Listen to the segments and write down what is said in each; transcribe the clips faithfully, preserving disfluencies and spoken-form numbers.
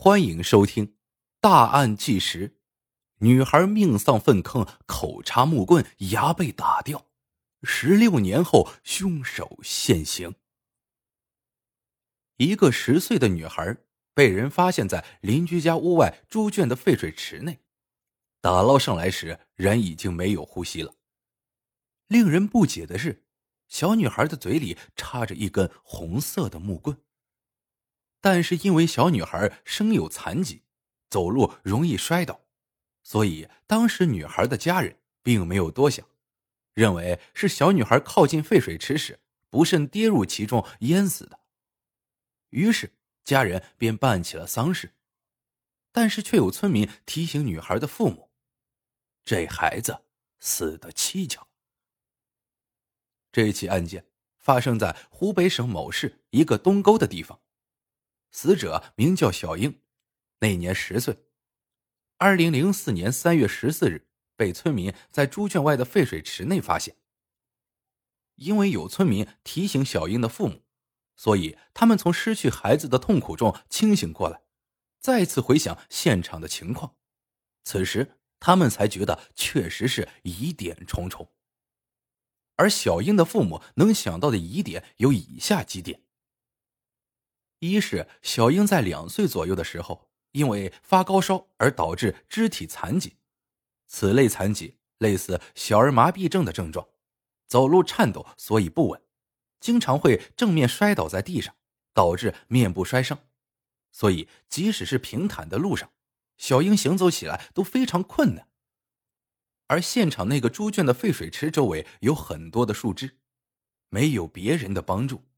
欢迎收听《大案纪实》，女孩命丧粪坑，口插木棍，牙被打掉，十六年后凶手现形。一个十岁的女孩被人发现在邻居家屋外猪圈的废水池内，打捞上来时，人已经没有呼吸了。令人不解的是，小女孩的嘴里插着一根红色的木棍。但是因为小女孩生有残疾，走路容易摔倒，所以当时女孩的家人并没有多想，认为是小女孩靠近废水池时不慎跌入其中淹死的。于是家人便办起了丧事，但是却有村民提醒女孩的父母，这孩子死得蹊跷。这起案件发生在湖北省某市一个东沟的地方，死者名叫小英，那年十岁。二零零四年三月十四日被村民在猪圈外的废水池内发现。因为有村民提醒小英的父母，所以他们从失去孩子的痛苦中清醒过来，再次回想现场的情况。此时他们才觉得确实是疑点重重。而小英的父母能想到的疑点有以下几点。一是小英在两岁左右的时候因为发高烧而导致肢体残疾，此类残疾类似小儿麻痹症的症状，走路颤抖，所以不稳，经常会正面摔倒在地上，导致面部摔伤，所以即使是平坦的路上，小英行走起来都非常困难。而现场那个猪圈的废水池周围有很多的树枝，没有别人的帮助，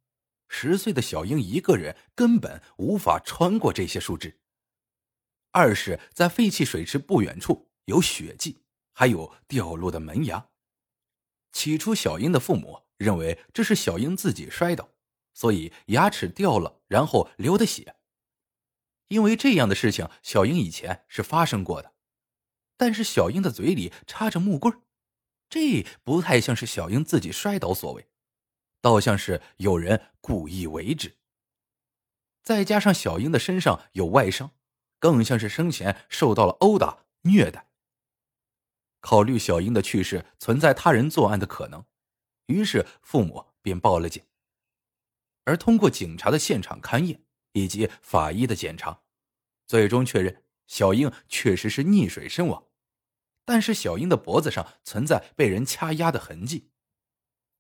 十岁的小英一个人根本无法穿过这些树枝。二是在废弃水池不远处有血迹，还有掉落的门牙。起初小英的父母认为这是小英自己摔倒，所以牙齿掉了然后流的血。因为这样的事情小英以前是发生过的，但是小英的嘴里插着木棍，这不太像是小英自己摔倒所为，倒像是有人故意为之。再加上小英的身上有外伤，更像是生前受到了殴打虐待。考虑小英的去世存在他人作案的可能，于是父母便报了警。而通过警察的现场勘验以及法医的检查，最终确认小英确实是溺水身亡，但是小英的脖子上存在被人掐压的痕迹，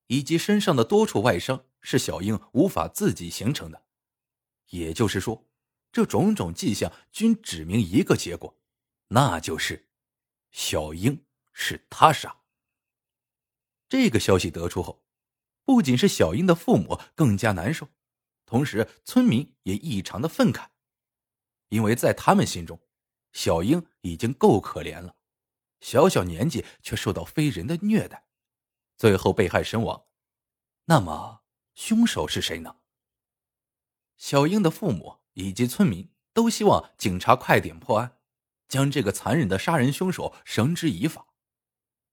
以及身上的多处外伤是小英无法自己形成的。也就是说，这种种迹象均指明一个结果，那就是小英是他杀。这个消息得出后，不仅是小英的父母更加难受，同时村民也异常的愤慨，因为在他们心中，小英已经够可怜了，小小年纪却受到非人的虐待，最后被害身亡。那么凶手是谁呢？小英的父母以及村民都希望警察快点破案，将这个残忍的杀人凶手绳之以法。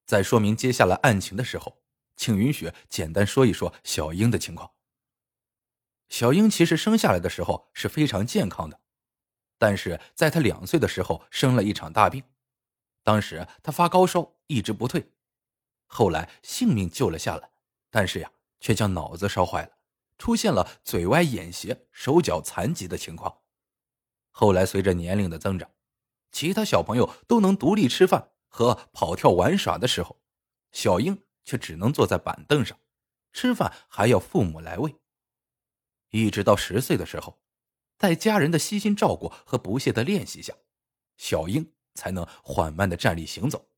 在说明接下来案情的时候，请允许简单说一说小英的情况。小英其实生下来的时候是非常健康的，但是在她两岁的时候生了一场大病，当时她发高烧一直不退，后来性命救了下来，但是呀，却将脑子烧坏了，出现了嘴歪眼斜、手脚残疾的情况。后来随着年龄的增长，其他小朋友都能独立吃饭和跑跳玩耍的时候，小英却只能坐在板凳上，吃饭还要父母来喂。一直到十岁的时候，在家人的悉心照顾和不懈的练习下，小英才能缓慢地站立行走。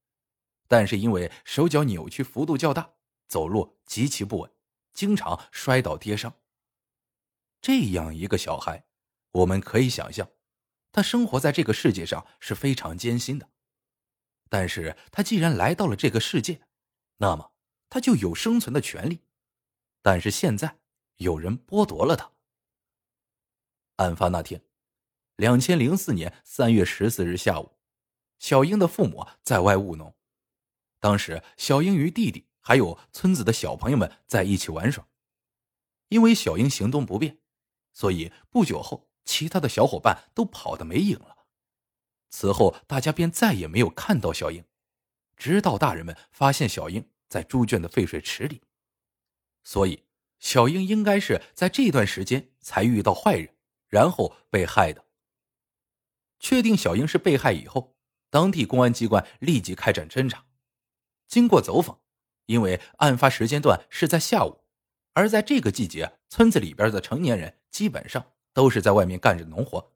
但是因为手脚扭曲幅度较大，走路极其不稳，经常摔倒跌伤。这样一个小孩，我们可以想象他生活在这个世界上是非常艰辛的，但是他既然来到了这个世界，那么他就有生存的权利，但是现在有人剥夺了他。案发那天二零零四年三月十四日下午，小英的父母在外务农，当时小英与弟弟还有村子的小朋友们在一起玩耍。因为小英行动不便，所以不久后其他的小伙伴都跑得没影了。此后大家便再也没有看到小英，直到大人们发现小英在猪圈的废水池里。所以小英应该是在这段时间才遇到坏人，然后被害的。确定小英是被害以后，当地公安机关立即开展侦查。经过走访，因为案发时间段是在下午，而在这个季节，村子里边的成年人基本上都是在外面干着农活，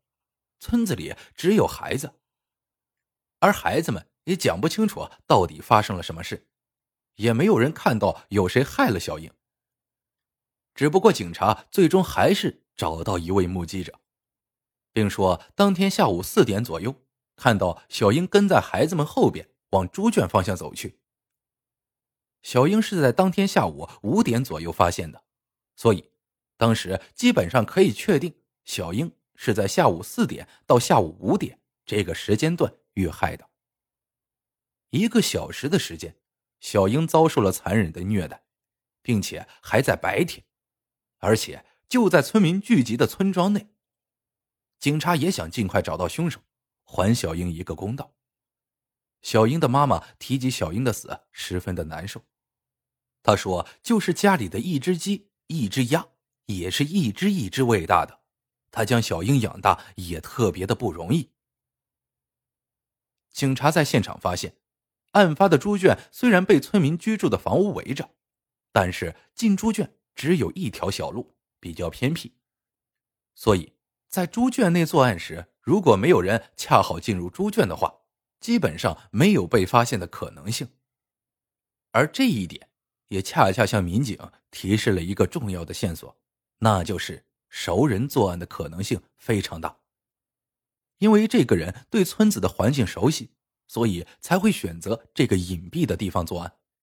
村子里只有孩子，而孩子们也讲不清楚到底发生了什么事，也没有人看到有谁害了小英。只不过警察最终还是找到一位目击者，并说当天下午四点左右，看到小英跟在孩子们后边往猪圈方向走去。小英是在当天下午五点左右发现的，所以当时基本上可以确定小英是在下午四点到下午五点这个时间段遇害的。一个小时的时间，小英遭受了残忍的虐待，并且还在白天，而且就在村民聚集的村庄内。警察也想尽快找到凶手，还小英一个公道。小英的妈妈提及小英的死十分的难受，她说就是家里的一只鸡一只鸭也是一只一只喂大的，她将小英养大也特别的不容易。警察在现场发现，案发的猪圈虽然被村民居住的房屋围着，但是进猪圈只有一条小路，比较偏僻，所以在猪圈内作案时，如果没有人恰好进入猪圈的话，基本上没有被发现的可能性。而这一点也恰恰向民警提示了一个重要的线索，那就是熟人作案的可能性非常大。因为这个人对村子的环境熟悉，所以才会选择这个隐蔽的地方作案。